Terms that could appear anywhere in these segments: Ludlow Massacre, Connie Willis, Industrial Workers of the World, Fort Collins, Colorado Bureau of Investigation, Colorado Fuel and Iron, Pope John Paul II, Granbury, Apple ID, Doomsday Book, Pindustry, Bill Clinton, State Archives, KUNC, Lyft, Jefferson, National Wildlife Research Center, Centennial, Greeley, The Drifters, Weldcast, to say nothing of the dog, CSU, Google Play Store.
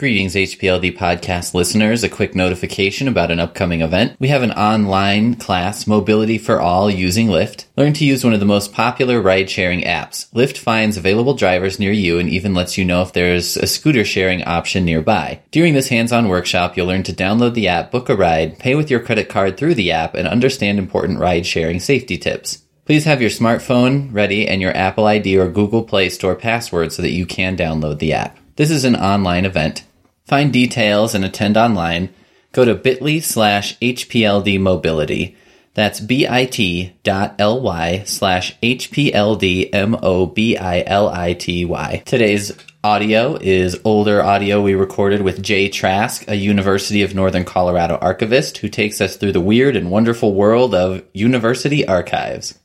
Greetings, HPLD podcast listeners. A quick notification about an upcoming event. We have an online class, Mobility for All Using Lyft. Learn to use one of the most popular ride-sharing apps. Lyft finds available drivers near you and even lets you know if there's a scooter-sharing option nearby. During this hands-on workshop, you'll learn to download the app, book a ride, pay with your credit card through the app, and understand important ride-sharing safety tips. Please have your smartphone ready and your Apple ID or Google Play Store password so that you can download the app. This is an online event. Find details and attend online. Go to bit.ly/HPLD mobility. That's bit.ly/HPLD mobility. Today's audio is older audio we recorded with Jay Trask, a University of Northern Colorado archivist who takes us through the weird and wonderful world of university archives.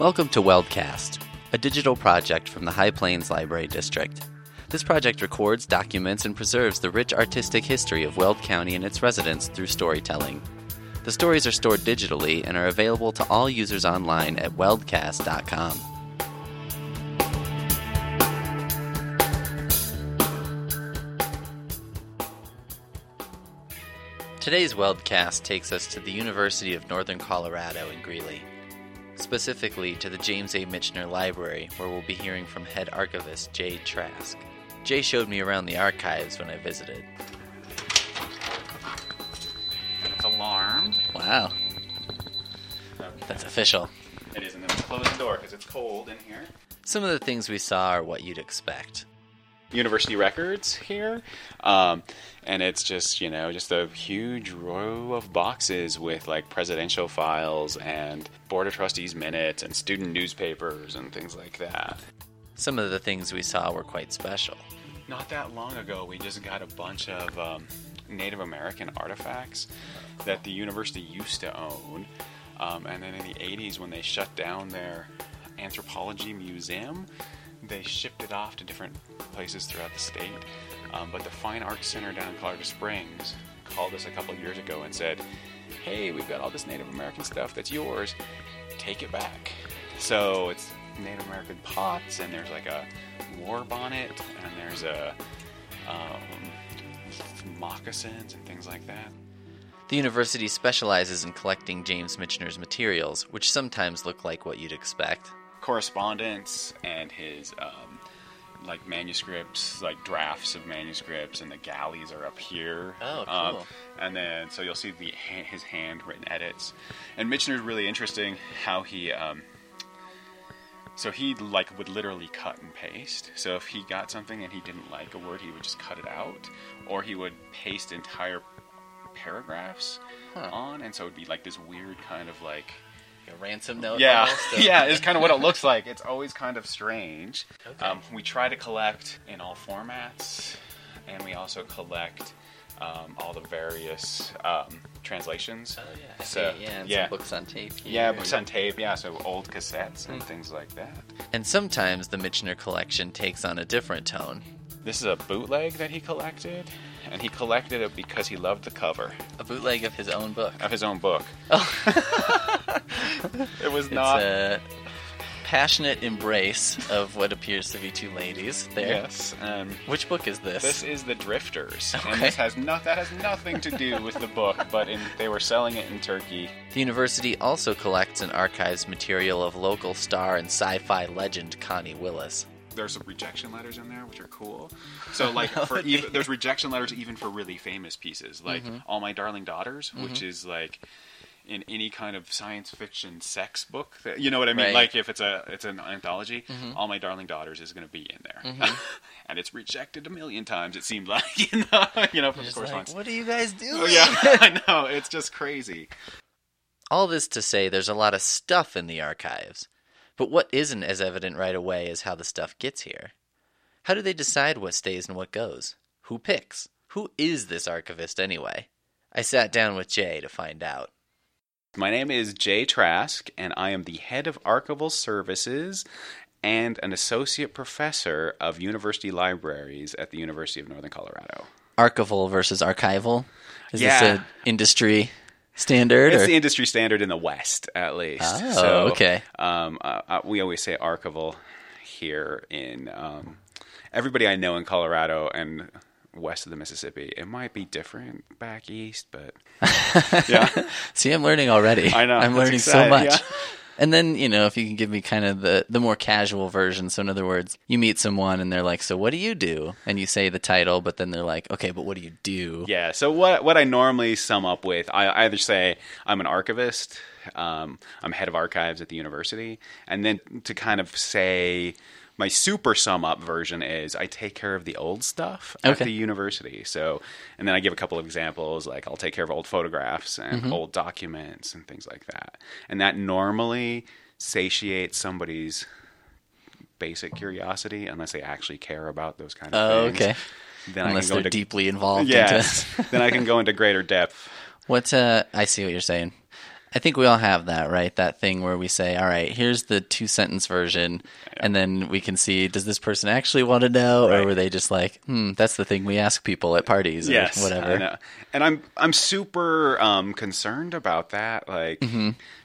Welcome to Weldcast, a digital project from the High Plains Library District. This project records, documents, and preserves the rich artistic history of Weld County and its residents through storytelling. The stories are stored digitally and are available to all users online at weldcast.com. Today's Weldcast takes us to the University of Northern Colorado in Greeley. Specifically to the James A. Michener Library, where we'll be hearing from head archivist Jay Trask. Jay showed me around the archives when I visited. It's alarmed. Wow. Okay. That's official. It is, and then we close the door because it's cold in here. Some of the things we saw are what you'd expect. University records here, and it's just a huge row of boxes with like presidential files and board of trustees minutes and student newspapers and things like that. Some of the things we saw were quite special. Not that long ago, we just got a bunch of Native American artifacts that the university used to own, and then in the 80s when they shut down their anthropology museum, they shipped it off to different places throughout the state, but the Fine Arts Center down in Colorado Springs called us a couple of years ago and said, hey, we've got all this Native American stuff that's yours, take it back. So it's Native American pots, and there's like a war bonnet, and there's a moccasins and things like that. The university specializes in collecting James Michener's materials, which sometimes look like what you'd expect. Correspondence and his manuscripts, drafts of manuscripts, and the galleys are up here. Oh, cool. And then so you'll see his handwritten edits. And Michener's really interesting how he he would literally cut and paste. So if he got something and he didn't like a word, he would just cut it out, or he would paste entire paragraphs on, and so it'd be like this weird kind of a ransom note. Yeah, yeah, it's kind of what it looks like. It's always kind of strange. Okay. We try to collect in all formats, and we also collect all the various translations. Oh, yeah. So, yeah. Books on tape. Here. Yeah, books on tape, yeah, so old cassettes and things like that. And sometimes the Michener collection takes on a different tone. This is a bootleg that he collected, and he collected it because he loved the cover. A bootleg of his own book. Of his own book. Oh. It was not... It's a passionate embrace of what appears to be two ladies there. Yes. Which book is this? This is The Drifters, okay. And this has nothing to do with the book, but they were selling it in Turkey. The university also collects and archives material of local star and sci-fi legend Connie Willis. There's some rejection letters in there, which are cool. So, there's rejection letters even for really famous pieces, All My Darling Daughters, which is in any kind of science fiction sex book. That, you know what I mean? Right. Like if it's an anthology, All My Darling Daughters is going to be in there, and it's rejected a million times. It seemed like from the correspondence. What are you guys doing? Oh, yeah, I know, it's just crazy. All this to say, there's a lot of stuff in the archives. But what isn't as evident right away is how the stuff gets here. How do they decide what stays and what goes? Who picks? Who is this archivist anyway? I sat down with Jay to find out. My name is Jay Trask, and I am the head of archival services and an associate professor of university libraries at the University of Northern Colorado. archival versus archival? Is this an industry standard? It's the industry standard in the West, at least. Oh, so, okay. We always say archival here in everybody I know in Colorado and west of the Mississippi. It might be different back east, but yeah. See, I'm learning already. I know. I'm learning so much. Yeah. And then, you know, if you can give me kind of the more casual version. So in other words, you meet someone and they're like, so what do you do? And you say the title, but then they're like, okay, but what do you do? Yeah. So what I normally sum up with, I either say I'm an archivist, I'm head of archives at the university. And then to kind of say my super sum up version is I take care of the old stuff at the university. So, and then I give a couple of examples, like I'll take care of old photographs and old documents and things like that. And that normally satiates somebody's basic curiosity unless they actually care about those kind of things. Oh, okay. Then unless they're deeply involved. Yes. Then I can go into greater depth. I see what you're saying. I think we all have that, right? That thing where we say, all right, here's the 2-sentence version, and then we can see, does this person actually want to know, or were they just like, that's the thing we ask people at parties or whatever. I know. And I'm super concerned about that, like,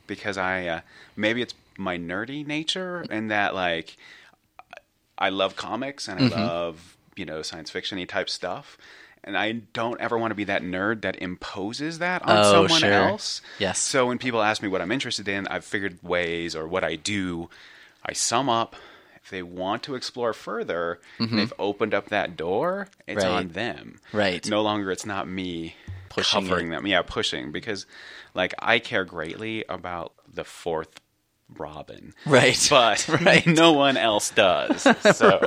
because I maybe it's my nerdy nature in that, like, I love comics and I love, you know, science fiction-y type stuff. And I don't ever want to be that nerd that imposes that on someone else. Yes. So when people ask me what I'm interested in, I've figured ways, or what I do, I sum up. If they want to explore further, they've opened up that door, it's on them. Right. No longer it's not me covering them. Yeah, pushing. Because, like, I care greatly about the fourth Robin. Right. But no one else does. So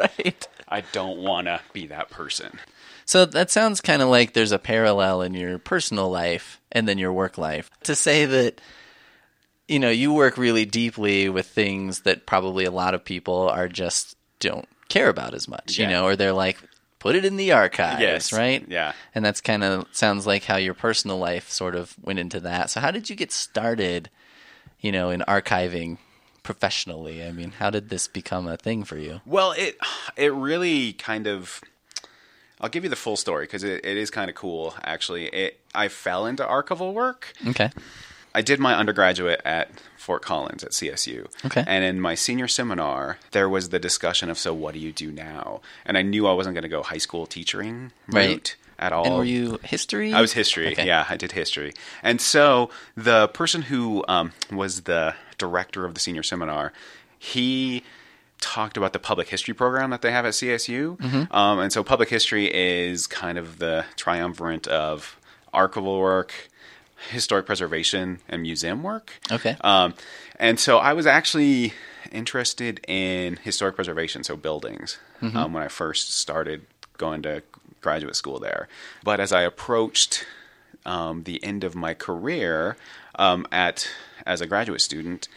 I don't want to be that person. So that sounds kind of like there's a parallel in your personal life and then your work life. To say that, you know, you work really deeply with things that probably a lot of people are just don't care about as much, you know, or they're like, put it in the archives, right? Yeah. And that's kind of sounds like how your personal life sort of went into that. So how did you get started, you know, in archiving professionally? I mean, how did this become a thing for you? Well, it really kind of... I'll give you the full story because it is kind of cool, actually. I fell into archival work. Okay. I did my undergraduate at Fort Collins at CSU. Okay. And in my senior seminar, there was the discussion of, so what do you do now? And I knew I wasn't going to go high school teaching route at all. And were you history? I was history. Okay. Yeah, I did history. And so the person who was the director of the senior seminar, he talked about the public history program that they have at CSU. And so public history is kind of the triumvirate of archival work, historic preservation, and museum work. Okay. And so I was actually interested in historic preservation, so buildings, when I first started going to graduate school there. But as I approached the end of my career as a graduate student,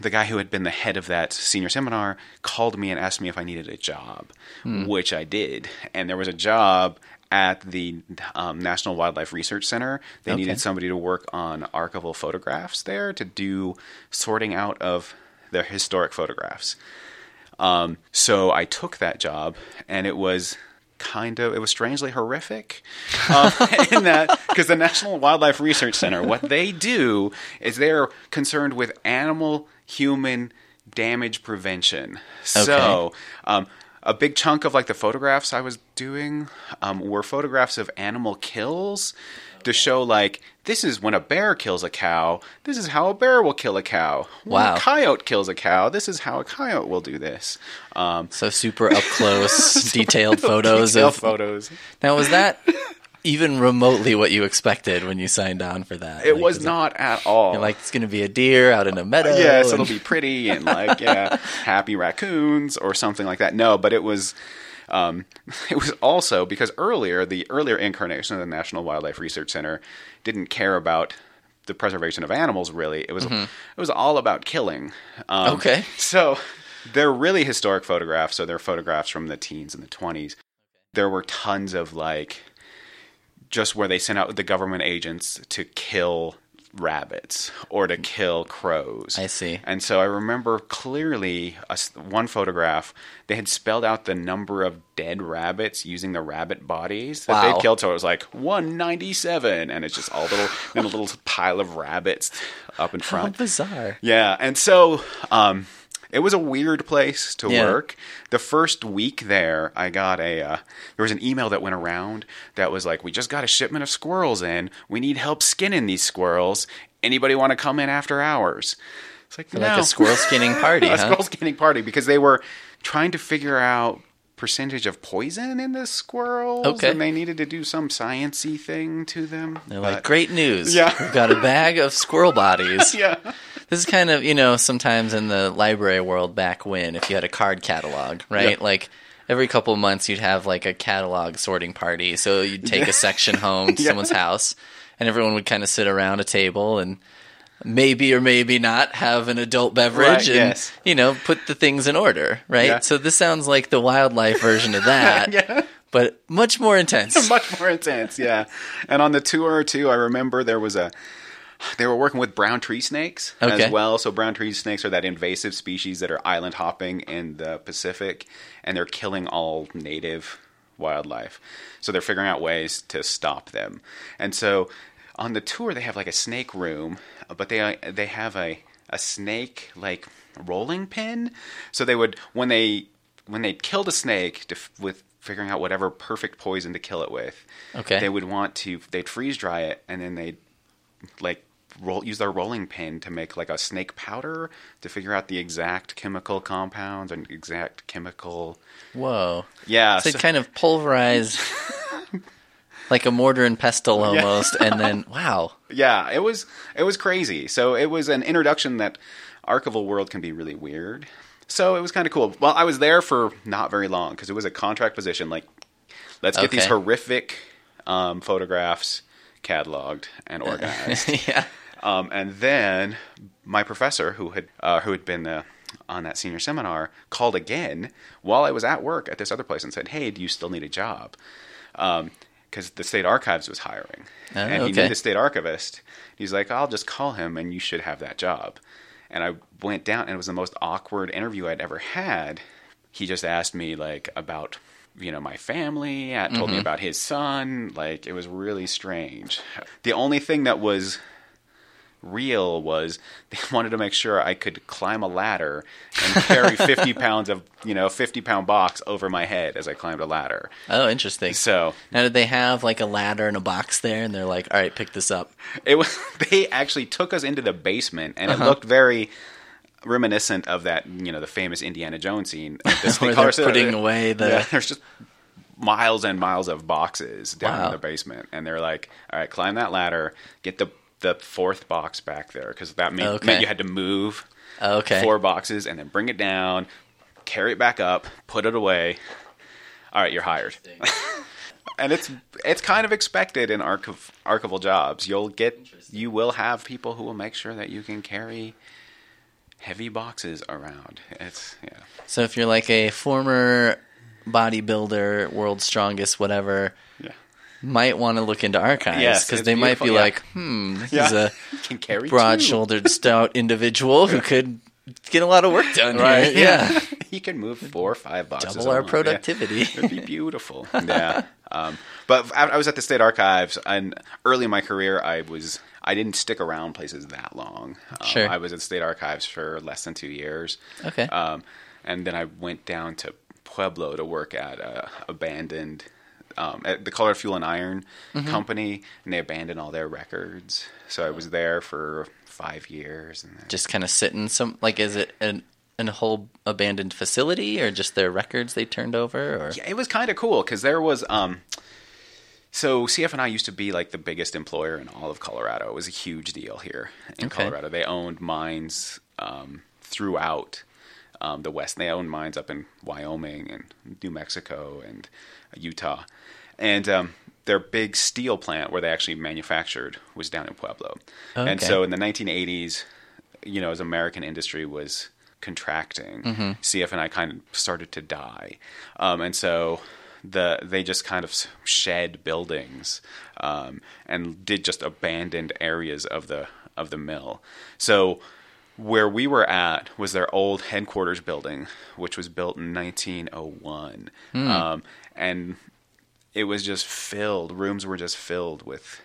the guy who had been the head of that senior seminar called me and asked me if I needed a job, which I did. And there was a job at the National Wildlife Research Center. They needed somebody to work on archival photographs there to do sorting out of their historic photographs. So I took that job, and it was it was strangely horrific in that, because the National Wildlife Research Center, what they do is they're concerned with animal human damage prevention. Okay. So a big chunk of like the photographs I was doing were photographs of animal kills to show like, this is when a bear kills a cow. This is how a bear will kill a cow. When a coyote kills a cow, this is how a coyote will do this. So super up close, detailed photos. Now, was that even remotely what you expected when you signed on for that? It like, was not at all. You're like, it's going to be a deer out in a meadow. Yes, it'll be pretty and like, happy raccoons or something like that. No, but it was... it was also because the earlier incarnation of the National Wildlife Research Center didn't care about the preservation of animals, really. It was it was all about killing. Okay. So they're really historic photographs. So they're photographs from the teens and the 20s. There were tons of like just where they sent out the government agents to kill rabbits or to kill crows. I see. And so I remember clearly one photograph, they had spelled out the number of dead rabbits using the rabbit bodies that they'd killed. So it was like 197, and it's just all little in a little pile of rabbits up in front. How bizarre. Yeah. And so it was a weird place to work. The first week there, I got there was an email that went around that was like, we just got a shipment of squirrels in. We need help skinning these squirrels. Anybody want to come in after hours? It's like, no. Like a squirrel skinning party, A squirrel skinning party, because they were trying to figure out percentage of poison in the squirrels, and they needed to do some science-y thing to them. They're like, great news. Yeah. We've got a bag of squirrel bodies. Yeah. This is kind of, you know, sometimes in the library world back when, if you had a card catalog, right? Yeah. Like, every couple of months you'd have, like, a catalog sorting party. So you'd take a section home to someone's house, and everyone would kind of sit around a table and maybe or maybe not have an adult beverage you know, put the things in order, right? Yeah. So this sounds like the wildlife version of that, but much more intense. Much more intense, yeah. And on the tour, too, I remember there was they were working with brown tree snakes as well. So brown tree snakes are that invasive species that are island hopping in the Pacific, and they're killing all native wildlife. So they're figuring out ways to stop them. And so on the tour, they have like a snake room, but they have a snake like rolling pin. So they would when they killed a snake with figuring out whatever perfect poison to kill it with. Okay. They'd freeze dry it, and then they'd like use their rolling pin to make like a snake powder to figure out the exact chemical compounds and exact chemical. Whoa. Yeah. So it kind of pulverized. Like a mortar and pestle almost, and then, wow. Yeah, it was crazy. So it was an introduction that archival world can be really weird. So it was kind of cool. Well, I was there for not very long because it was a contract position. Like, let's get these horrific photographs cataloged and organized. And then my professor, who had been on that senior seminar, called again while I was at work at this other place and said, hey, do you still need a job? Because the State Archives was hiring. Oh, and he knew the State Archivist. He's like, I'll just call him and you should have that job. And I went down, and it was the most awkward interview I'd ever had. He just asked me like about, you know, my family, told me about his son. Like, it was really strange. The only thing that was real was they wanted to make sure I could climb a ladder and carry 50 pounds of, you know, 50-pound box over my head as I climbed a ladder. Oh, interesting. So now, did they have like a ladder and a box there, and they're like, all right, pick this up? They actually took us into the basement, and it looked very reminiscent of that, you know, the famous Indiana Jones scene. Where they're putting away the... Yeah, there's just miles and miles of boxes down in the basement, and they're like, all right, climb that ladder, get the fourth box back there, because that meant you had to move 4 boxes and then bring it down, carry it back up, put it away. All right, you're hired. And it's kind of expected in archival jobs. You will have people who will make sure that you can carry heavy boxes around. So if you're like a former bodybuilder, world's strongest, whatever. Yeah. Might want to look into archives, because they might be like, this is a broad-shouldered, stout individual who could get a lot of work done. Right? Yeah. He can move 4 or 5 boxes. Double our productivity. Yeah. It'd be beautiful. Yeah. But I was at the State Archives, and early in my career, I didn't stick around places that long. Sure. I was at State Archives for less than 2 years. Okay. And then I went down to Pueblo to work at abandoned... at the Colorado Fuel and Iron Company, and they abandoned all their records. So I was there for 5 years, and then... just kind of sitting. Is it an whole abandoned facility, or just their records they turned over? Or yeah, it was kind of cool because there was. So CF&I used to be like the biggest employer in all of Colorado. It was a huge deal here in Colorado. They owned mines throughout the West. They owned mines up in Wyoming and New Mexico and Utah, and their big steel plant where they actually manufactured was down in Pueblo. Okay. And so in the 1980s, you know, as American industry was contracting, CF&I kind of started to die, and so they just kind of shed buildings and did just abandoned areas of the mill. So where we were at was their old headquarters building, which was built in 1901. And it was just filled, rooms were just filled with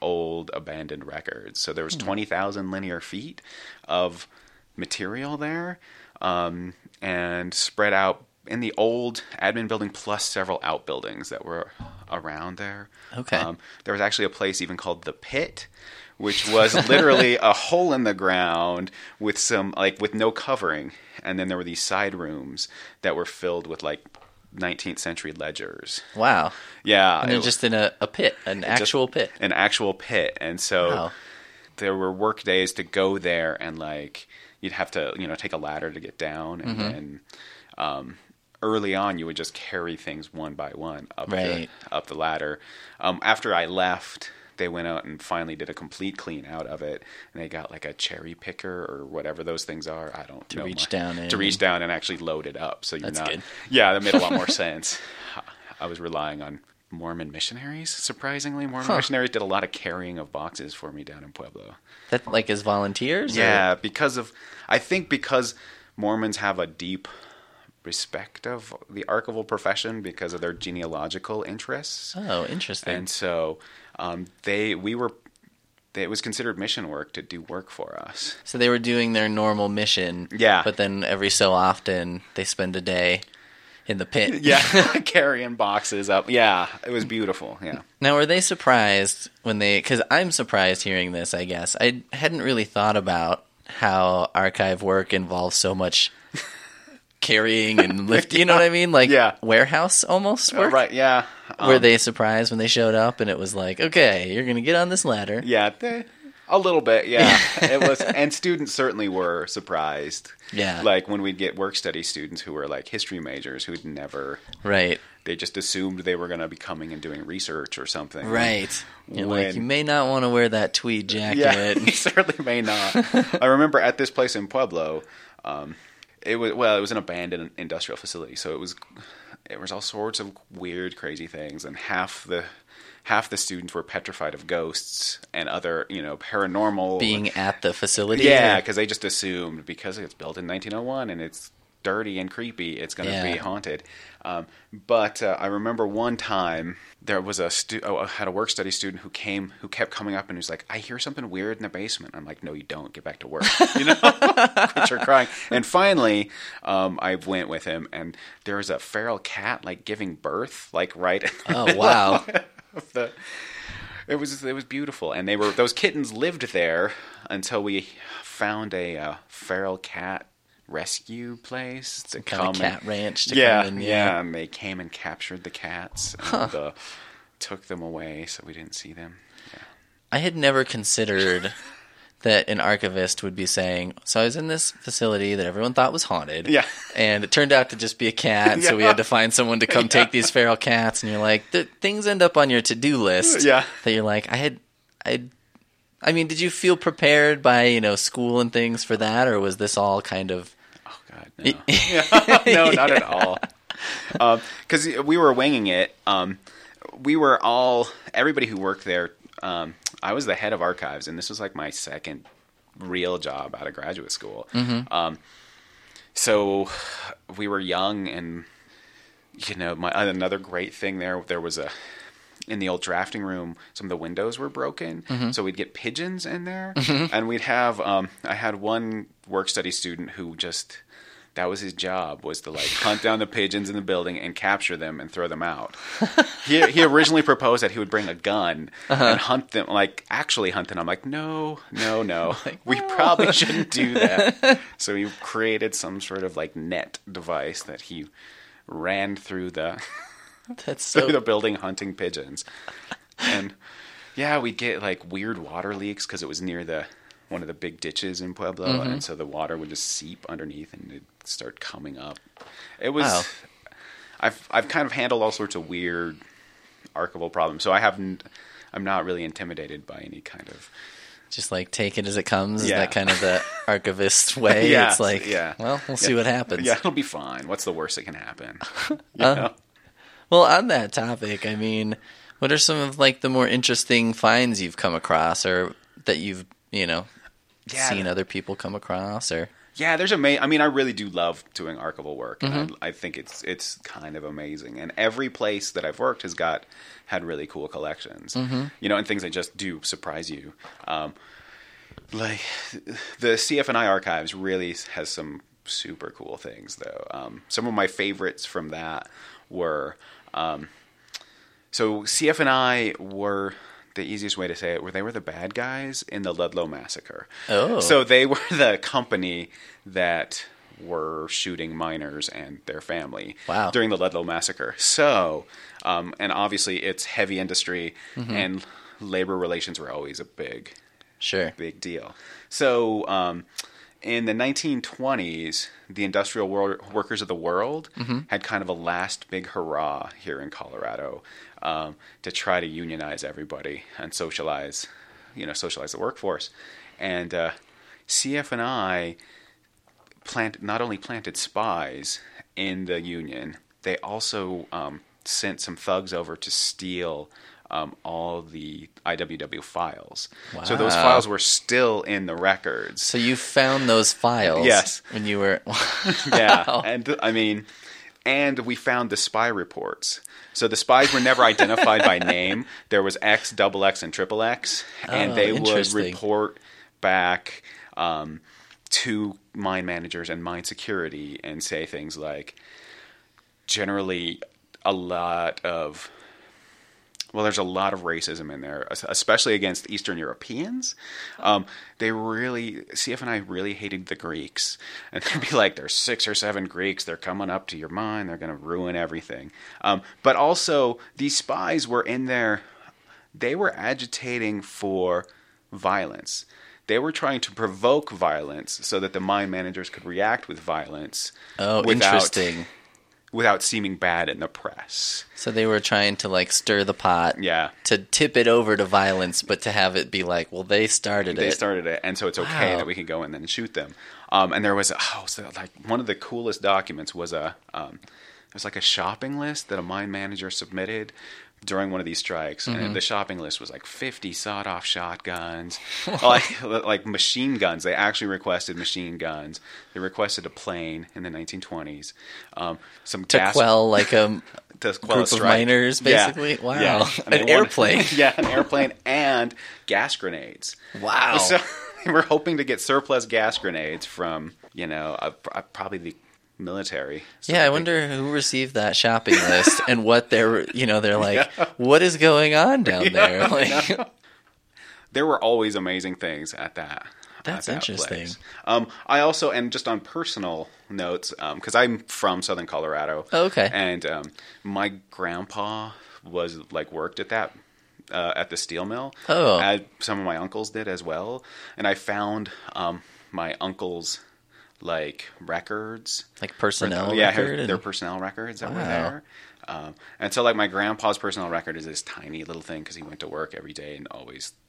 old abandoned records. So there was 20,000 linear feet of material there, and spread out in the old admin building plus several outbuildings that were around there. Okay. There was actually a place even called The Pit, which was literally a hole in the ground with some, like, with no covering. And then there were these side rooms that were filled with, like, 19th century ledgers. Wow. Yeah. And it was just in a pit, an actual pit. An actual pit. And so there were work days to go there and, like, you'd have to, you know, take a ladder to get down. And then early on, you would just carry things one by one up the ladder. After I left, they went out and finally did a complete clean out of it, and they got like a cherry picker or whatever those things are. I don't know. To reach down and actually load it up. So that's good. Yeah, that made a lot more sense. I was relying on Mormon missionaries. Surprisingly, Mormon missionaries did a lot of carrying of boxes for me down in Pueblo. That like as volunteers? Yeah, because Mormons have a deep respect of the archival profession because of their genealogical interests. Oh, interesting. And so it was considered mission work to do work for us. So they were doing their normal mission. Yeah. But then every so often they spend a day in the pit. Yeah. Carrying boxes up. Yeah. It was beautiful. Yeah. Now, were they surprised when they, because I'm surprised hearing this, I guess. I hadn't really thought about how archive work involves so much carrying and lifting, you know what I mean? Like warehouse almost work? Right, yeah. Were they surprised when they showed up and it was like, okay, you're going to get on this ladder? Yeah, a little bit, yeah. It was, and students certainly were surprised. Yeah. Like when we'd get work study students who were like history majors who'd never... Right. They just assumed they were going to be coming and doing research or something. Right. You're like, you may not want to wear that tweed jacket. Yeah, you certainly may not. I remember at this place in Pueblo... It was an abandoned industrial facility, so there was all sorts of weird, crazy things, and half the students were petrified of ghosts and other, you know, paranormal being at the facility. Yeah, because they just assumed because it's built in 1901 and it's dirty and creepy, it's going to be haunted. But I remember one time there was I had a work study student who kept coming up and was like, "I hear something weird in the basement." I'm like, "No, you don't. Get back to work." You know, quit your crying. And finally, I went with him, and there was a feral cat like giving birth, like right. Oh wow! It was beautiful, and those kittens lived there until we found a feral cat rescue place. It's a kind of cat ranch to come in. Yeah, and they came and captured the cats and took them away so we didn't see them. Yeah. I had never considered that an archivist would be saying, so I was in this facility that everyone thought was haunted. Yeah. And it turned out to just be a cat, so we had to find someone to come take these feral cats. And you're like, things end up on your to-do list that you're like, I mean, did you feel prepared by, you know, school and things for that, or was this all kind of... Oh, God, no. No, not at all. Because we were winging it. We were all... Everybody who worked there... I was the head of archives, and this was like my second real job out of graduate school. Mm-hmm. So we were young, and, you know, another great thing there was a... In the old drafting room, some of the windows were broken, so we'd get pigeons in there, and we'd have. I had one work study student who that was his job, was to like hunt down the pigeons in the building and capture them and throw them out. He originally proposed that he would bring a gun and hunt them, like actually hunt them. I'm like, no, like, we probably shouldn't do that. So he created some sort of like net device that he ran through the. That's so... Through the building hunting pigeons. And, yeah, we'd get, like, weird water leaks because it was near one of the big ditches in Pueblo. Mm-hmm. And so the water would just seep underneath and it'd start coming up. It was... Wow. I've kind of handled all sorts of weird archival problems. So I'm not really intimidated by any kind of... Just, like, take it as it comes. Yeah. Is that kind of the archivist way? Yeah. It's like, well, we'll see what happens. Yeah, it'll be fine. What's the worst that can happen? You know? Well, on that topic, I mean, what are some of like the more interesting finds you've come across, or that you've, you know, seen other people come across, or? Yeah, there's amazing. I mean, I really do love doing archival work. Mm-hmm. And I think it's kind of amazing. And every place that I've worked has had really cool collections, mm-hmm. you know, and things that just do surprise you. Like the CF&I archives really has some super cool things, though. Some of my favorites from that were, so CF&I were. The easiest way to say it, where they were the bad guys in the Ludlow Massacre. Oh. So they were the company that were shooting miners and their family during the Ludlow Massacre. So, and obviously it's heavy industry, mm-hmm. and labor relations were always a big deal. So in the 1920s, the Industrial Workers of the World mm-hmm. had kind of a last big hurrah here in Colorado. To try to unionize everybody and socialize the workforce. And CF&I not only planted spies in the union, they also sent some thugs over to steal all the IWW files. Wow. So those files were still in the records. So you found those files? Yes. When you were... Yeah. And I mean... And we found the spy reports. So the spies were never identified by name. There was X, XX, and XXX. And they would report back to mine managers and mine security and say things like, generally, there's a lot of racism in there, especially against Eastern Europeans. CF&I really hated the Greeks. And they'd be like, there's 6 or 7 Greeks. They're coming up to your mine. They're going to ruin everything. But also, these spies were in there. They were agitating for violence. They were trying to provoke violence so that the mine managers could react with violence. Oh, interesting. Without seeming bad in the press. So they were trying to, like, stir the pot. Yeah. To tip it over to violence, but to have it be like, well, they started it, and so it's okay that we can go in and shoot them. And there was, one of the coolest documents was it was like a shopping list that a mine manager submitted during one of these strikes, mm-hmm. and the shopping list was like 50 sawed-off shotguns, like machine guns. They actually requested machine guns. They requested a plane in the 1920s. To quell a group of miners, basically. Yeah. Wow, yeah. An airplane. Yeah, an airplane and gas grenades. Wow. So they were hoping to get surplus gas grenades from probably the military. So I wonder who received that shopping list and what they're like, what is going on down there? Like, there were always amazing things at that. That's interesting. Place. I also, and just on personal notes, because I'm from Southern Colorado. Oh, okay. And my grandpa was like worked at that. At the steel mill. Oh. Some of my uncles did as well. And I found my uncle's records. Like personnel records? Yeah, their personnel records that were there. And so, my grandpa's personnel record is this tiny little thing because he went to work every day and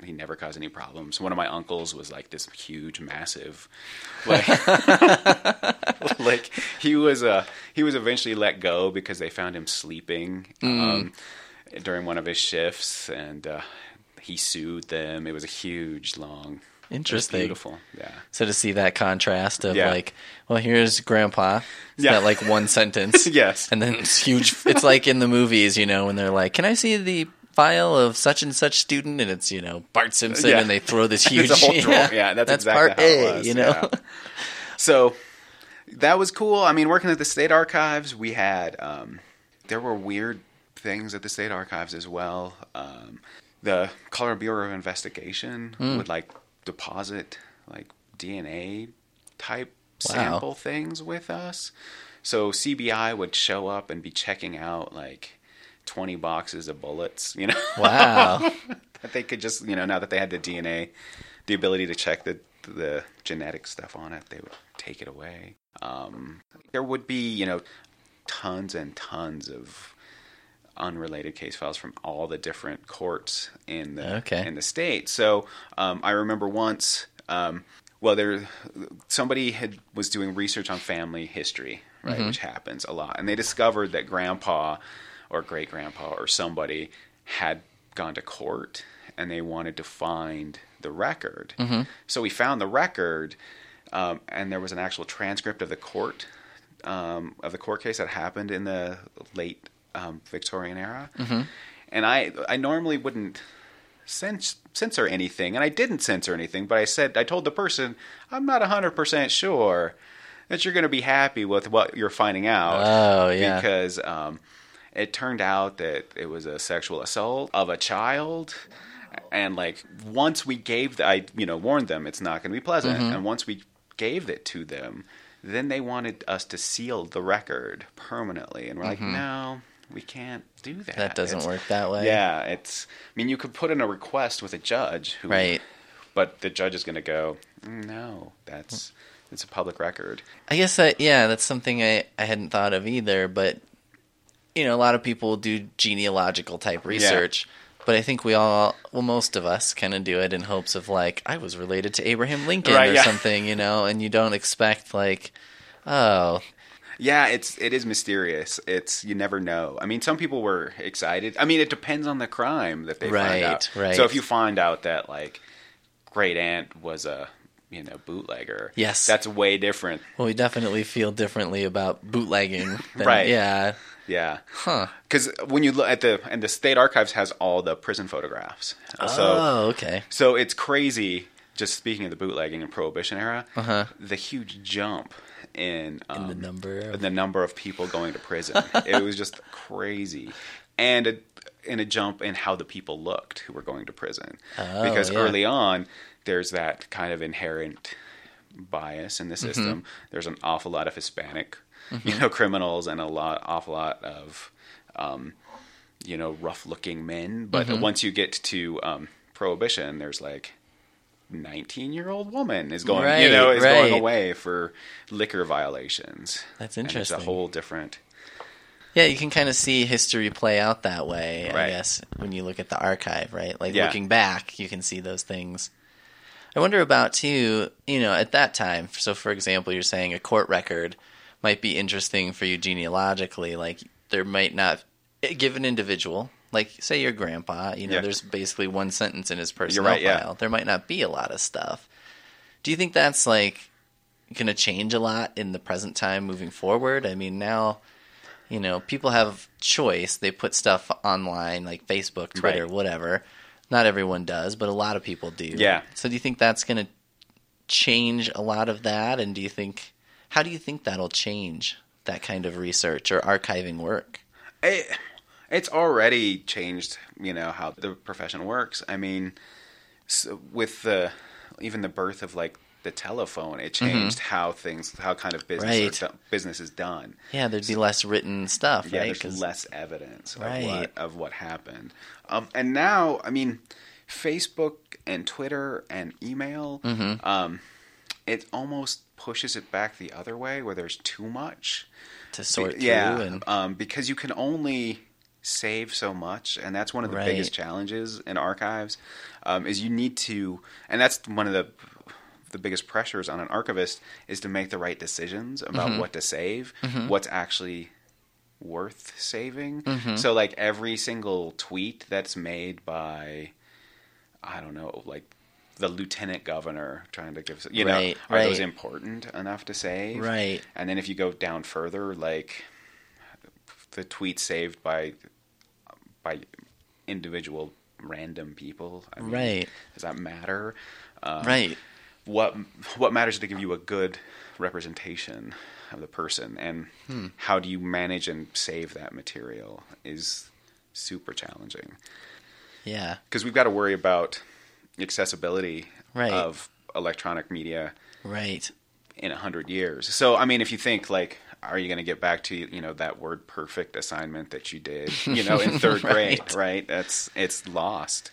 he never caused any problems. One of my uncles was, this huge, massive, he was eventually let go because they found him sleeping during one of his shifts, and he sued them. It was a huge, long... Interesting. Beautiful. Yeah. So to see that contrast of here's grandpa. It's that one sentence. Yes. And then it's huge. It's like in the movies, when they're like, can I see the file of such and such student? And it's, Bart Simpson and they throw this huge. It's a whole drawer. Yeah. That's exactly part how it was. Yeah. So that was cool. I mean, working at the State Archives, we had, there were weird things at the State Archives as well. The Colorado Bureau of Investigation would deposit DNA type sample things with us. So CBI would show up and be checking out 20 boxes of bullets, Wow. That they could just, now that they had the DNA, the ability to check the genetic stuff on it, they would take it away. There would be, tons and tons of unrelated case files from all the different courts in the in the state. So I remember once, somebody was doing research on family history, right, mm-hmm. which happens a lot, and they discovered that Grandpa or great-grandpa or somebody had gone to court and they wanted to find the record. Mm-hmm. So we found the record, and there was an actual transcript of the court case that happened in the late Victorian era. Mm-hmm. And I normally wouldn't censor anything, and I didn't censor anything, but I told the person, I'm not 100% sure that you're going to be happy with what you're finding out. Oh, yeah. Because it turned out that it was a sexual assault of a child. And like once we gave warned them it's not going to be pleasant. Mm-hmm. And once we gave it to them, then they wanted us to seal the record permanently. And we're mm-hmm. like, no, we can't do that. That doesn't work that way. Yeah, you could put in a request with a judge, right? But the judge is going to go, no, it's a public record. I guess that's something I hadn't thought of either. But a lot of people do genealogical type research. Yeah. But I think most of us kind of do it in hopes of like, I was related to Abraham Lincoln something, and you don't expect like, oh. Yeah, it is mysterious. You never know. I mean, some people were excited. I mean, it depends on the crime that they find out. Right. So if you find out that like great aunt was a bootlegger. Yes. That's way different. Well, we definitely feel differently about bootlegging. Right. Yeah. Yeah. Huh. Because when you look at the State Archives has all the prison photographs. Okay. So it's crazy, just speaking of the bootlegging and Prohibition era, the huge jump in the number of people going to prison. It was just crazy. And a jump in how the people looked who were going to prison. Because early on, there's that kind of inherent bias in the system. Mm-hmm. There's an awful lot of Hispanic criminals and an awful lot of, rough-looking men. But once you get to Prohibition, there's like 19-year-old woman is going, going away for liquor violations. That's interesting. And it's a whole different. Yeah, you can kind of see history play out that way, I guess, when you look at the archive, right? Like looking back, you can see those things. I wonder about, too, at that time. So, for example, you're saying a court record might be interesting for you genealogically. Like, there might not give an individual, like, say your grandpa, there's basically one sentence in his personal file. There might not be a lot of stuff. Do you think that's, like, going to change a lot in the present time moving forward? I mean, now, people have choice. They put stuff online, like Facebook, Twitter, whatever. Not everyone does, but a lot of people do. Yeah. So do you think that's going to change a lot of that? And how do you think that'll change that kind of research or archiving work? It's already changed, how the profession works. I mean, so with even the birth of like the telephone, it changed how kind of business is done. Yeah, there'd be less written stuff. Yeah, there's less evidence of what happened. And now, I mean, Facebook and Twitter and email, it almost pushes it back the other way, where there's too much to sort through. Yeah, because you can only save so much, and that's one of the biggest challenges in archives. Is you need to, and that's one of the biggest pressures on an archivist is to make the right decisions about what to save, what's actually worth saving. So like every single tweet that's made by, I don't know, like the lieutenant governor trying to give, are those important enough to save? Right. And then if you go down further, like the tweets saved by individual random people, I mean, does that matter? What matters to give you a good representation of the person, and how do you manage and save that material is super challenging. Yeah. Because we've got to worry about accessibility of electronic media in 100 years. So, I mean, if you think like, are you going to get back to, that word perfect assignment that you did, in third grade, right? It's lost.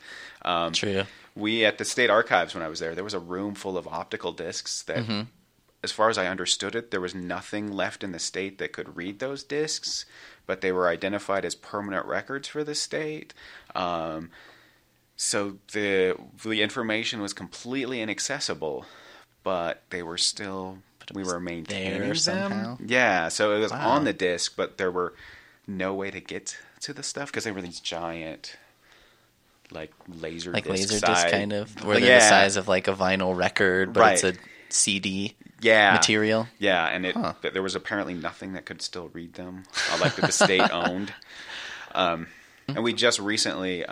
True. We at the State Archives, when I was there, there was a room full of optical discs that, as far as I understood it, there was nothing left in the state that could read those discs, but they were identified as permanent records for the state. So the information was completely inaccessible, but they were still, we were maintaining them. Yeah, so it was on the disc, but there were no way to get to the stuff because they were these giant, like laser like disc laser size. Disc kind of where they're the size of like a vinyl record, but it's a CD material. Yeah, and it there was apparently nothing that could still read them. Like that the state owned. And we just recently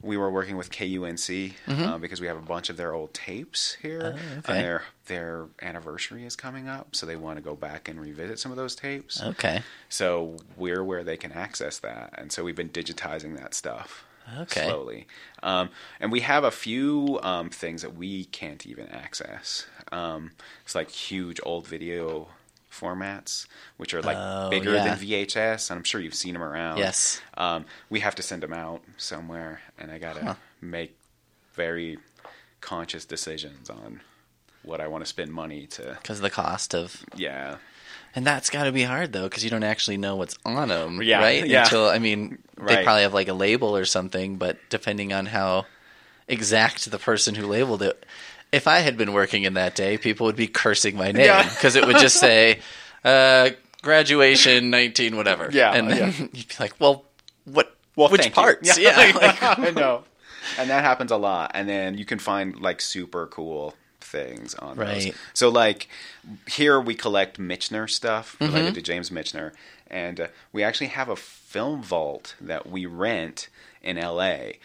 we were working with KUNC because we have a bunch of their old tapes here. And their anniversary is coming up, so they want to go back and revisit some of those tapes. Okay. So we're where they can access that, and so we've been digitizing that stuff. Slowly. And we have a few things that we can't even access. It's like huge old video formats, which are like bigger than VHS. And I'm sure you've seen them around. Yes. We have to send them out somewhere. And I got to make very conscious decisions on what I want to spend money to. Because of the cost of. Yeah. And that's got to be hard, though, because you don't actually know what's on them, right? Until, I mean, they probably have like a label or something, but depending on how exact the person who labeled it. If I had been working in that day, people would be cursing my name because it would just say, graduation 19 whatever. And then you'd be like, well, what? Well, which parts? I know. And that happens a lot. And then you can find like super cool things on those. So like here we collect Michener stuff related to James Michener, and we actually have a film vault that we rent in LA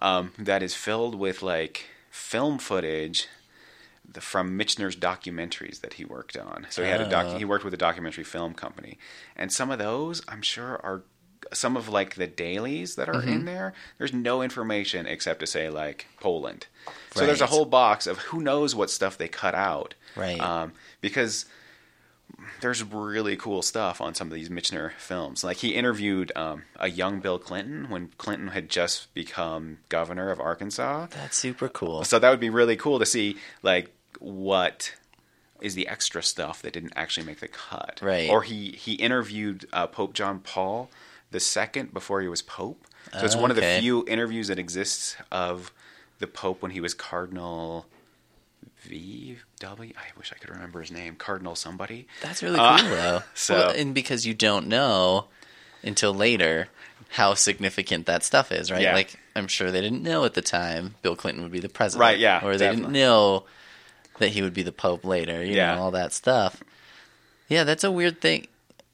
that is filled with like film footage from Michener's documentaries that he worked on. So he had he worked with a documentary film company, and some of those I'm sure are some of like the dailies that are in there. There's no information except to say like Poland. So there's a whole box of who knows what stuff they cut out. Because there's really cool stuff on some of these Michener films. Like he interviewed a young Bill Clinton when Clinton had just become governor of Arkansas. That's super cool. So that would be really cool to see like what is the extra stuff that didn't actually make the cut. Or he interviewed Pope John Paul II before he was Pope. So it's one of the few interviews that exists of the Pope when he was Cardinal VW. I wish I could remember his name. Cardinal somebody. That's really cool, though. So, well, and because you don't know until later how significant that stuff is, right? Like, I'm sure they didn't know at the time Bill Clinton would be the president. Or they didn't know that he would be the Pope later, you know, all that stuff. Yeah, that's a weird thing.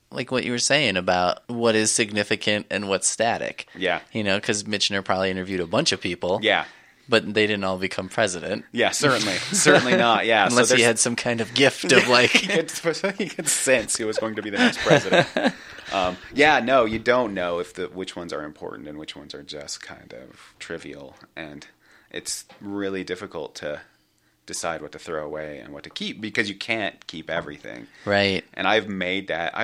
Like what you were saying about what is significant and what's static. You know, because Michener probably interviewed a bunch of people. But they didn't all become president. Certainly not. Unless he had some kind of gift of like. He could sense he was going to be the next president. No, you don't know if which ones are important and which ones are just kind of trivial. And it's really difficult to decide what to throw away and what to keep because you can't keep everything. And I've made that.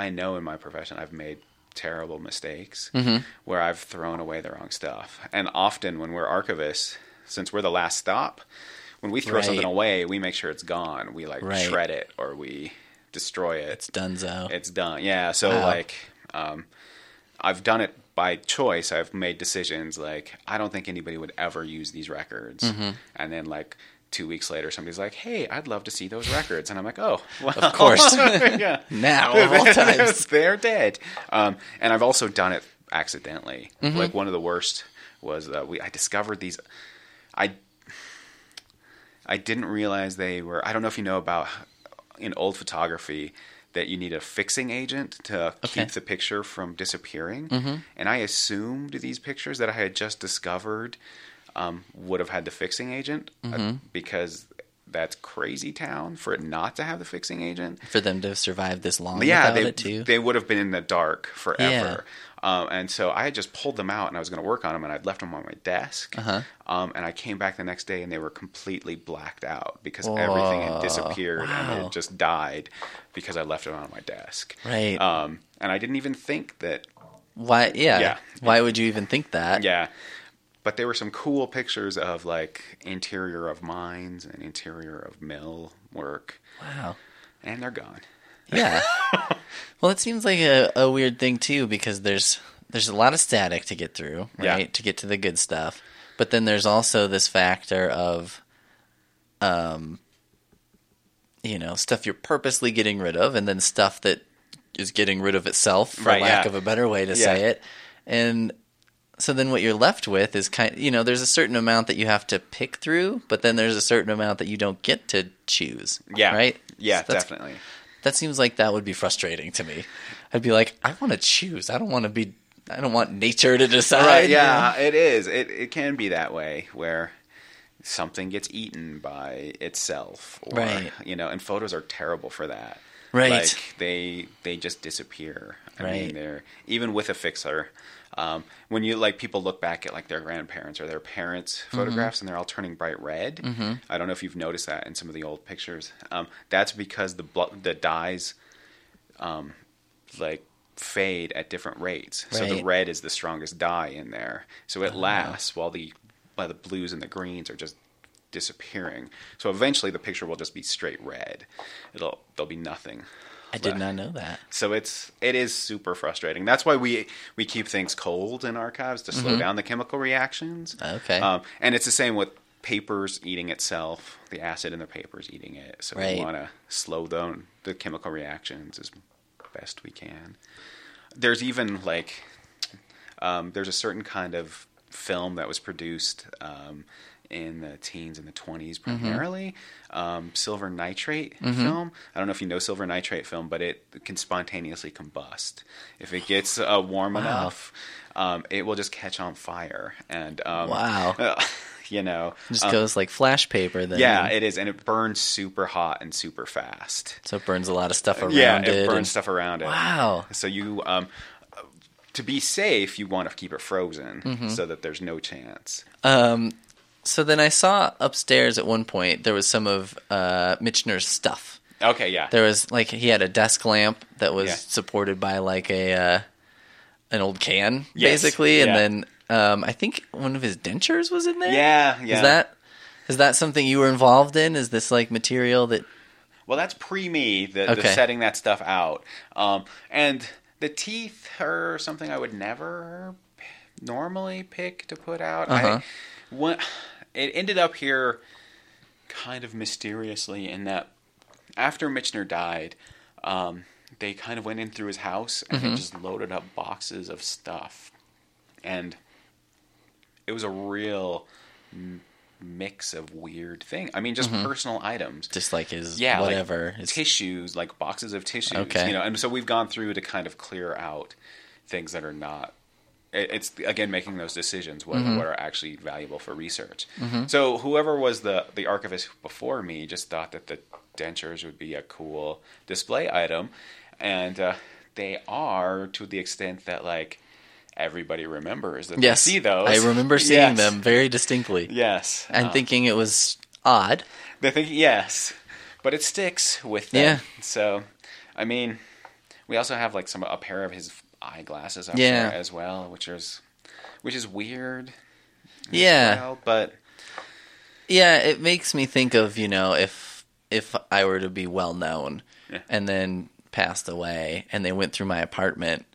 I know in my profession I've made terrible mistakes where I've thrown away the wrong stuff. And often when we're archivists, since we're the last stop, when we throw something away, we make sure it's gone. We like shred it or we destroy it. It's donezo. It's done. Yeah. So like I've done it by choice. I've made decisions like I don't think anybody would ever use these records. And then like 2 weeks later, somebody's like, "Hey, I'd love to see those records," and I'm like, "Oh, well, of course, now of all times they're dead." And I've also done it accidentally. Like one of the worst was I discovered these. I didn't realize they were. I don't know if you know about in old photography that you need a fixing agent to keep the picture from disappearing. And I assumed these pictures that I had just discovered. Would have had the fixing agent because that's crazy town for it not to have the fixing agent. For them to survive this long without it too. They would have been in the dark forever. And so I had just pulled them out and I was going to work on them and I'd left them on my desk. And I came back the next day and they were completely blacked out because everything had disappeared and it just died because I left it on my desk. And I didn't even think that. Why? Yeah. Why would you even think that? But there were some cool pictures of like interior of mines and interior of mill work. And they're gone. Well, it seems like a weird thing too because there's a lot of static to get through, right? To get to the good stuff. But then there's also this factor of you know, stuff you're purposely getting rid of and then stuff that is getting rid of itself, for lack of a better way to say it. And so then what you're left with is there's a certain amount that you have to pick through, but then there's a certain amount that you don't get to choose. Yeah. Right? Yeah, so definitely. That seems like that would be frustrating to me. I'd be like, I want to choose. I don't want nature to decide. Right, yeah, you know? It is. It can be that way where something gets eaten by itself, or and photos are terrible for that. Right. Like they just disappear. I mean, they're even with a fixer. When you people look back at their grandparents or their parents' photographs and they're all turning bright red. Mm-hmm. I don't know if you've noticed that in some of the old pictures. That's because the dyes fade at different rates. Right. So the red is the strongest dye in there. So it lasts while the blues and the greens are just disappearing. So eventually the picture will just be straight red. There'll be nothing. I did not know that. So it is super frustrating. That's why we keep things cold in archives to slow down the chemical reactions. Okay. And it's the same with papers eating itself, the acid in the papers eating it. So we want to slow down the chemical reactions as best we can. There's even there's a certain kind of film that was produced in the teens and the 20s primarily, silver nitrate film. I don't know if you know silver nitrate film, but it can spontaneously combust. If it gets warm enough, it will just catch on fire. And it just goes like flash paper then. Yeah, it is. And it burns super hot and super fast. So it burns a lot of stuff around it. Yeah, it burns stuff around it. Wow. So you... to be safe, you want to keep it frozen so that there's no chance. So then I saw upstairs at one point there was some of Michener's stuff. Okay, yeah. There was he had a desk lamp that was supported by an old can basically, and then I think one of his dentures was in there. Yeah, yeah. Is that something you were involved in? Is this material that? Well, that's pre-me, the setting that stuff out, and. The teeth are something I would never normally pick to put out. It ended up here kind of mysteriously in that after Michener died, they kind of went in through his house and just loaded up boxes of stuff. And it was a real mix of weird thing. I mean, just personal items. Just his whatever. Tissues, boxes of tissues. Okay. And so we've gone through to kind of clear out things that are not... It's, again, making those decisions, what are actually valuable for research. So whoever was the archivist before me just thought that the dentures would be a cool display item. And they are, to the extent that, everybody remembers that they see those. I remember seeing them very distinctly. Yes. And thinking it was odd. They think, but it sticks with them. Yeah. So, I mean, we also have a pair of his eyeglasses up there as well, which is weird. It makes me think of, if I were to be well known and then passed away and they went through my apartment,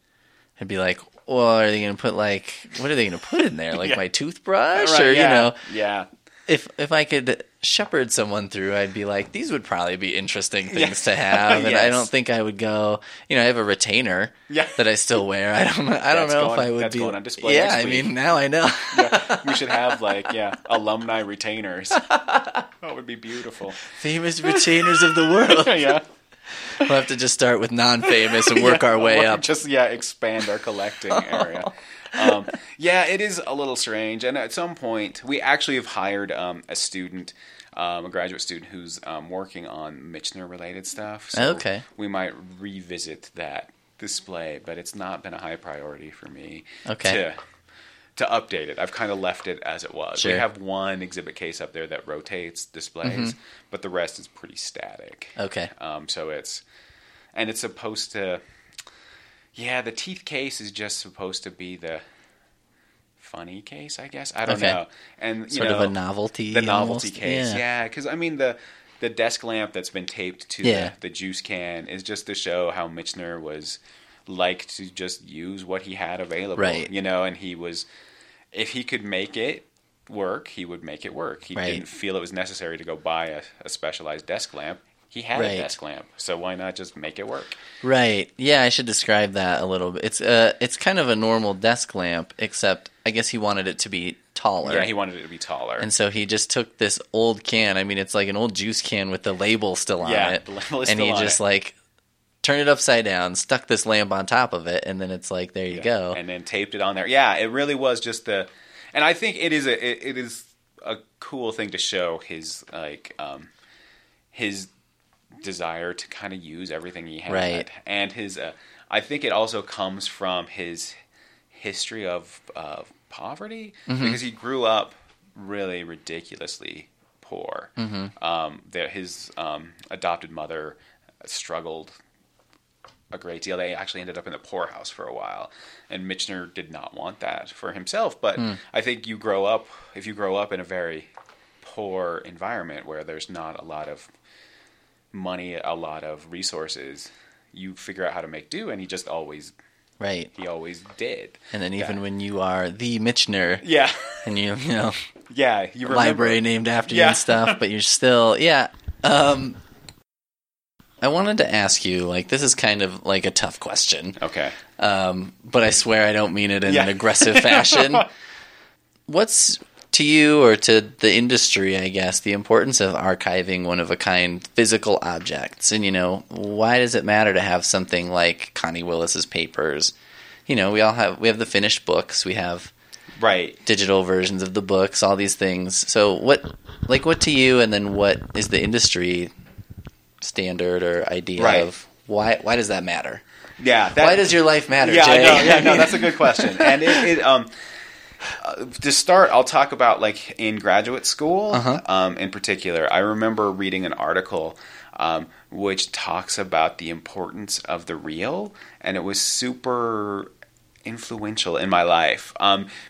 I'd be like, well, are they going to put what are they going to put in there? My toothbrush, right, or If I could shepherd someone through, I'd be like, these would probably be interesting things to have, and I don't think I would go. I have a retainer that I still wear. I don't know if I would be going on display. Yeah, I mean, now I know. We should have alumni retainers. That would be beautiful. Famous retainers of the world. Yeah. We'll have to just start with non-famous and work our way up. Just, expand our collecting area. It is a little strange. And at some point, we actually have hired a graduate student who's working on Michener-related stuff. So we might revisit that display, but it's not been a high priority for me to update it. I've kind of left it as it was. Sure. We have one exhibit case up there that rotates displays, but the rest is pretty static. Okay. So it's supposed to, the teeth case is just supposed to be the funny case, I guess. I don't know. And sort of a novelty. The novelty case. Yeah. Because the desk lamp that's been taped to the juice can is just to show how Michener was like to just use what he had available, and he was, if he could make it work, he would make it work. He didn't feel it was necessary to go buy a specialized desk lamp. He had a desk lamp, so why not just make it work? Right. Yeah, I should describe that a little bit. It's kind of a normal desk lamp, except I guess he wanted it to be taller. Yeah, he wanted it to be taller. And so he just took this old can. I mean, it's like an old juice can with the label still on it. The label is still on it. And he just like turned it upside down, stuck this lamp on top of it, and then it's like, there you go. And then taped it on there. Yeah, it really was just the – and I think it is a cool thing to show his like his – desire to kind of use everything he had, and his I think it also comes from his history of poverty, because he grew up really ridiculously poor. His adopted mother struggled a great deal. They actually ended up in the poorhouse for a while, and Michener did not want that for himself, but I think you grow up, if you grow up in a very poor environment where there's not a lot of money, a lot of resources, you figure out how to make do, and he just always he always did. And then even when you are the Michener, and you know you remember library named after you and stuff, but you're still I wanted to ask you, like, this is kind of like a tough question, but I swear I don't mean it in an aggressive fashion. What's to you, or to the industry, I guess, the importance of archiving one-of-a-kind physical objects? And, you know, why does it matter to have something like Connie Willis's papers? You know, we have the finished books, we have digital versions of the books, all these things. So what to you, and then what is the industry standard or idea of why does that matter? Yeah. Why does your life matter, Jay? I know, that's a good question. And it to start, I'll talk about, like, in graduate school, in particular. I remember reading an article which talks about the importance of the real, and it was super influential in my life,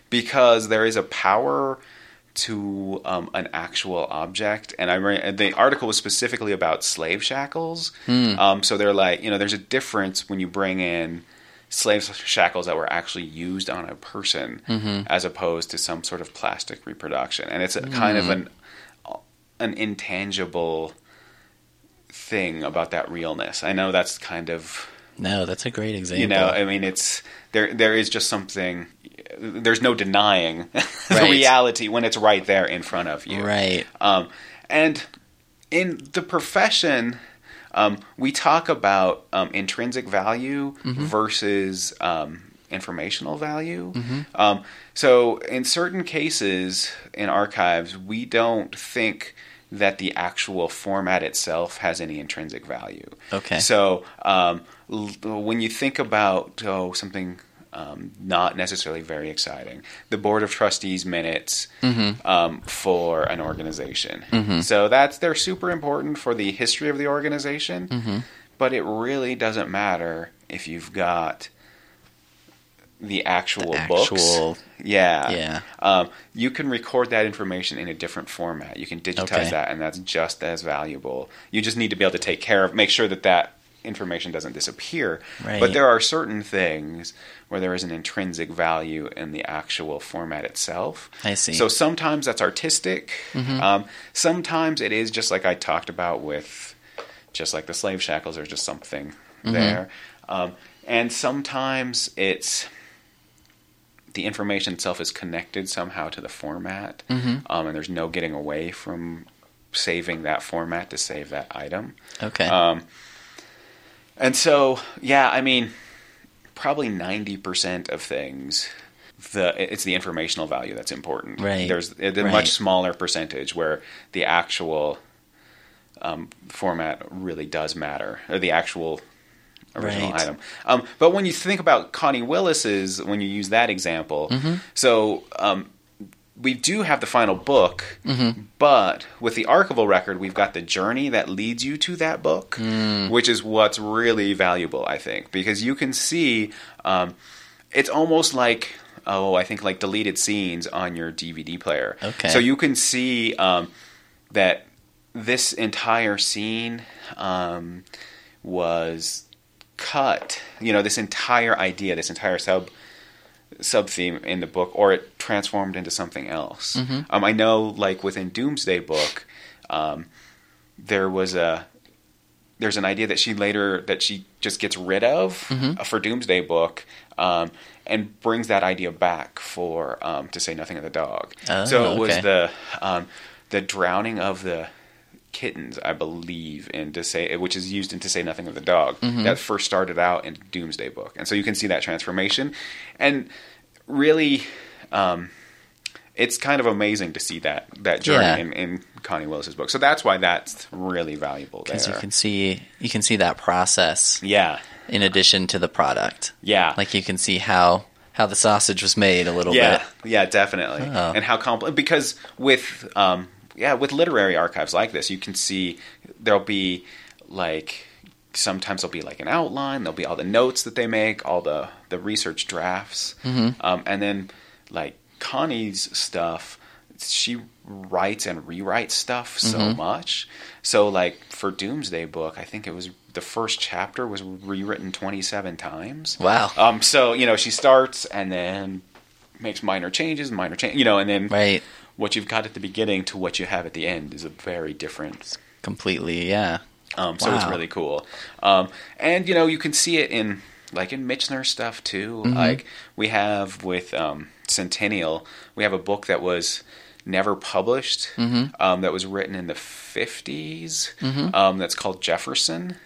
because there is a power to an actual object. And the article was specifically about slave shackles. So they're like, you know, there's a difference when you bring in slave shackles that were actually used on a person, as opposed to some sort of plastic reproduction. And it's a kind of an intangible thing about that realness. I know that's kind of... No, that's a great example. You know, I mean, it's... There is just something... There's no denying the reality when it's right there in front of you. Right. And in the profession... we talk about intrinsic value versus informational value. So in certain cases in archives, we don't think that the actual format itself has any intrinsic value. Okay. So when you think about something not necessarily very exciting, the Board of Trustees minutes for an organization. So they're super important for the history of the organization, but it really doesn't matter if you've got the actual books. Yeah. You can record that information in a different format. You can digitize that, and that's just as valuable. You just need to be able to make sure that information doesn't disappear, but there are certain things where there is an intrinsic value in the actual format itself. I see. So sometimes that's artistic. Sometimes it is just like I talked about with, just like the slave shackles, or just something there. And sometimes it's the information itself is connected somehow to the format, and there's no getting away from saving that format to save that item. Okay. And so, I mean, probably 90% of things, it's the informational value that's important. Right. There's a much smaller percentage where the actual format really does matter, or the actual original item. But when you think about Connie Willis's, when you use that example, so we do have the final book, but with the archival record, we've got the journey that leads you to that book, which is what's really valuable, I think, because you can see, it's almost like, I think like deleted scenes on your DVD player. Okay. So you can see that this entire scene was cut, you know, this entire idea, this entire sub-theme in the book, or it transformed into something else. I know, like within Doomsday Book, there was a there's an idea that she later, that she just gets rid of for Doomsday Book, and brings that idea back for To Say Nothing of the Dog. Oh, so it was the drowning of the kittens, I believe, in To Say, which is used in To Say Nothing of the Dog, that first started out in Doomsday Book. And so you can see that transformation. And really, it's kind of amazing to see that journey in Connie Willis's book. So that's why that's really valuable there. Because you can see that process. Yeah. In addition to the product. Yeah. Like you can see how the sausage was made a little bit. Yeah, definitely. Oh. And how complex, because with literary archives like this, you can see there'll be like, sometimes there'll be like an outline, there'll be all the notes that they make, all the research drafts. And then like Connie's stuff, she writes and rewrites stuff so much. So like for Doomsday Book, I think it was the first chapter was rewritten 27 times. Wow. So, she starts and then makes minor changes, and then what you've got at the beginning to what you have at the end is a very different. It's completely. Yeah. So it's really cool. And you can see it in like in Michener stuff too. Like we have with, Centennial, we have a book that was never published, that was written in the 50s, that's called Jefferson,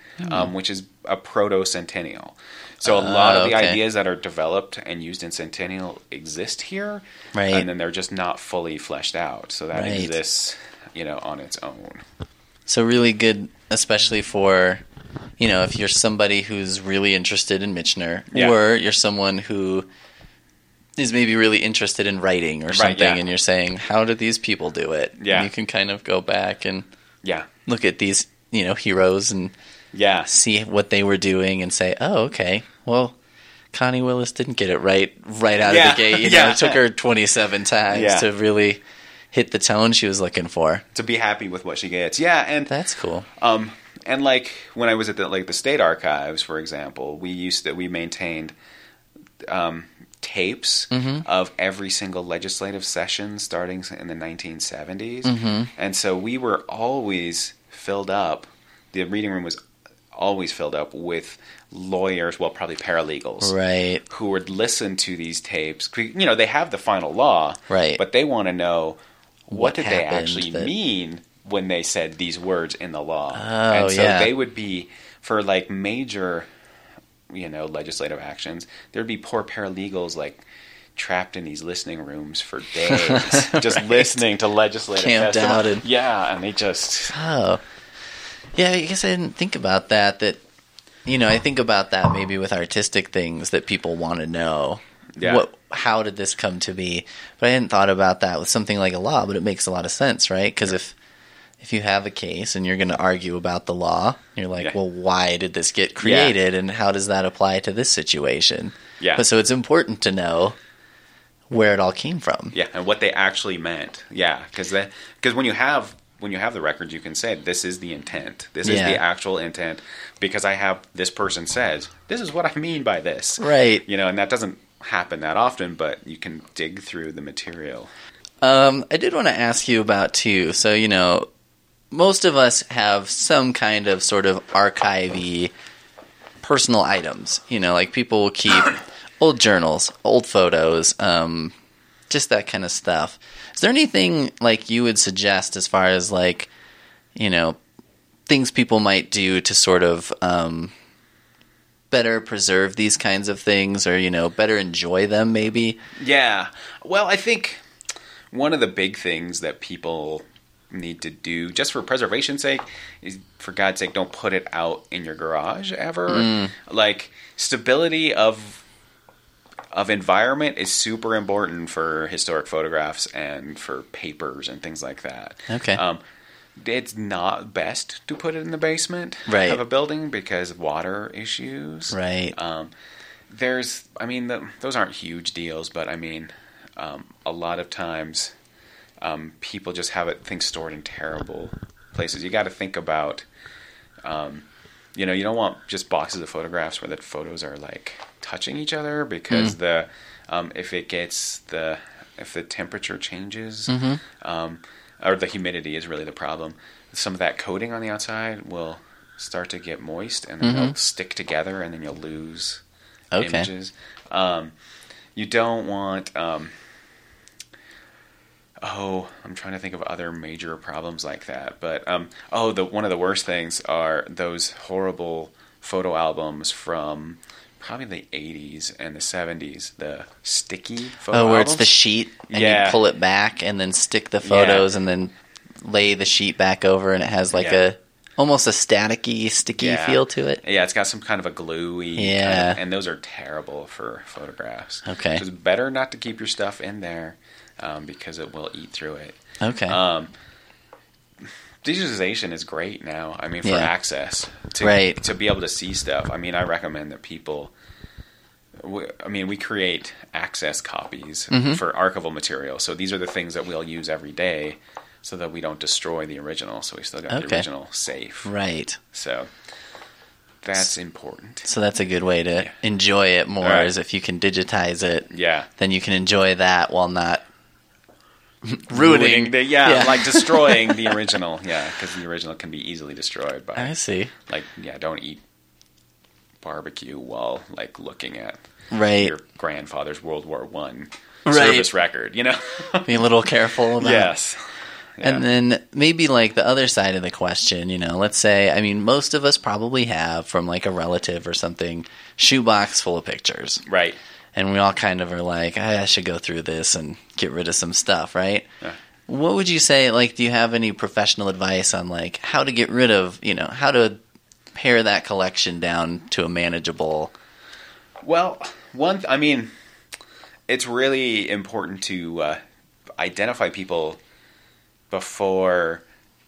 which is a proto-Centennial. So a lot of the ideas that are developed and used in Centennial exist here, and then they're just not fully fleshed out. So that exists, on its own. So really good, especially for, if you're somebody who's really interested in Michener, or you're someone who is maybe really interested in writing or something, and you're saying, how did these people do it? Yeah. And you can kind of go back and look at these, heroes and see what they were doing and say, oh, okay, well, Connie Willis didn't get it right out of the gate. It took her 27 times to really hit the tone she was looking for. To be happy with what she gets. Yeah, and that's cool. And like when I was at the State Archives, for example, we maintained tapes of every single legislative session starting in the 1970s. And so we were always filled up. The reading room was always filled up with lawyers, well, probably paralegals, who would listen to these tapes. They have the final law, but they want to know what did they actually mean when they said these words in the law. And so they would be, for like major legislative actions, there'd be poor paralegals like trapped in these listening rooms for days, just listening to legislative camped out and they just I guess I didn't think about that I think about that maybe with artistic things that people want to know how did this come to be, but I hadn't thought about that with something like a law, but it makes a lot of sense, right? Because if you have a case and you're going to argue about the law, you're like, well, why did this get created and how does that apply to this situation? Yeah. But so it's important to know where it all came from. Yeah, and what they actually meant. Yeah, because when you have the records, you can say, this is the intent. This is the actual intent, because I have this person says, this is what I mean by this. Right. And that doesn't happen that often, but you can dig through the material. I did want to ask you about, too, so, most of us have some kind of sort of archive-y personal items. Like people will keep old journals, old photos, just that kind of stuff. Is there anything like you would suggest as far as like, things people might do to sort of better preserve these kinds of things or, better enjoy them maybe? Yeah. Well, I think one of the big things that people need to do just for preservation's sake is, for God's sake, don't put it out in your garage ever. Like stability of environment is super important for historic photographs and for papers and things like that. Okay. It's not best to put it in the basement of a building because of water issues. Right. Those aren't huge deals, but a lot of times, people just have things stored in terrible places. You got to think about, you don't want just boxes of photographs where the photos are like touching each other, because if the temperature changes, or the humidity is really the problem, some of that coating on the outside will start to get moist, and then they'll stick together, and then you'll lose images. You don't want... I'm trying to think of other major problems like that. But one of the worst things are those horrible photo albums from probably the 80s and the 70s, the sticky photo albums. Oh, where it's the sheet, and you pull it back and then stick the photos and then lay the sheet back over, and it has like almost a staticky, sticky feel to it. Yeah, it's got some kind of a gluey. Yeah. Kind of, and those are terrible for photographs. Okay. So it's better not to keep your stuff in there. Because it will eat through it. Okay. Digitization is great now. I mean, for access to be able to see stuff. I mean, I recommend that people. We create access copies for archival material. So these are the things that we'll use every day, so that we don't destroy the original. So we still got the original safe. Right. So that's important. So that's a good way to enjoy it more. Is if you can digitize it. Yeah. Then you can enjoy that while not. Ruining like destroying the original, because the original can be easily destroyed by. I see. Don't eat barbecue while looking at your grandfather's World War I service record. Be a little careful about. Yes. Yeah. And then maybe the other side of the question, let's say, most of us probably have from a relative or something, shoebox full of pictures, right? And we all kind of are I should go through this and get rid of some stuff, right? Yeah. What would you say, do you have any professional advice on, how to get rid of, how to pare that collection down to a manageable... Well, it's really important to identify people before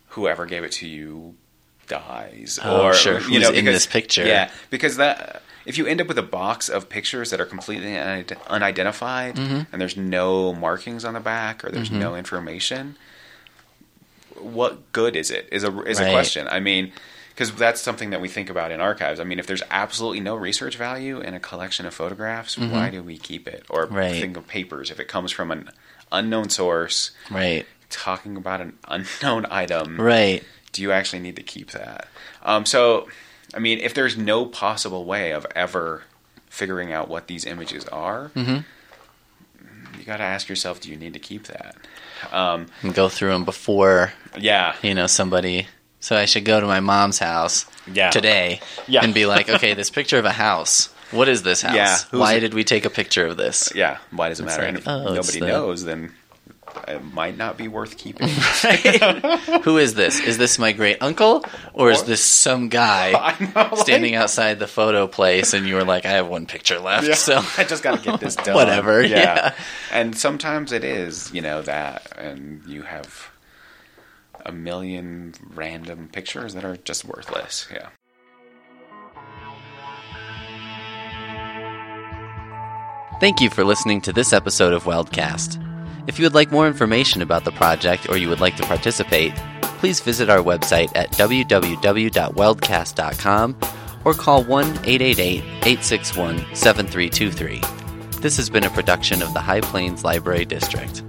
whoever gave it to you dies. Who's in this picture. Yeah, because that... If you end up with a box of pictures that are completely unidentified and there's no markings on the back or there's no information, what good is it? Is a question. Because that's something that we think about in archives. If there's absolutely no research value in a collection of photographs, why do we keep it? Or think of papers. If it comes from an unknown source, talking about an unknown item, do you actually need to keep that? If there's no possible way of ever figuring out what these images are, you got to ask yourself, do you need to keep that? And go through them before, somebody. So I should go to my mom's house today and be okay, this picture of a house. What is this house? Yeah, why did we take a picture of this? Yeah, why does it matter? And if nobody knows, then... it might not be worth keeping. Who is this? Is this my great uncle, or is this some guy standing outside the photo place? And you were I have one picture left, so I just got to get this done. Whatever. Yeah. And sometimes it is, that, and you have a million random pictures that are just worthless. Yeah. Thank you for listening to this episode of Weldcast. If you would like more information about the project or you would like to participate, please visit our website at www.weldcast.com or call 1-888-861-7323. This has been a production of the High Plains Library District.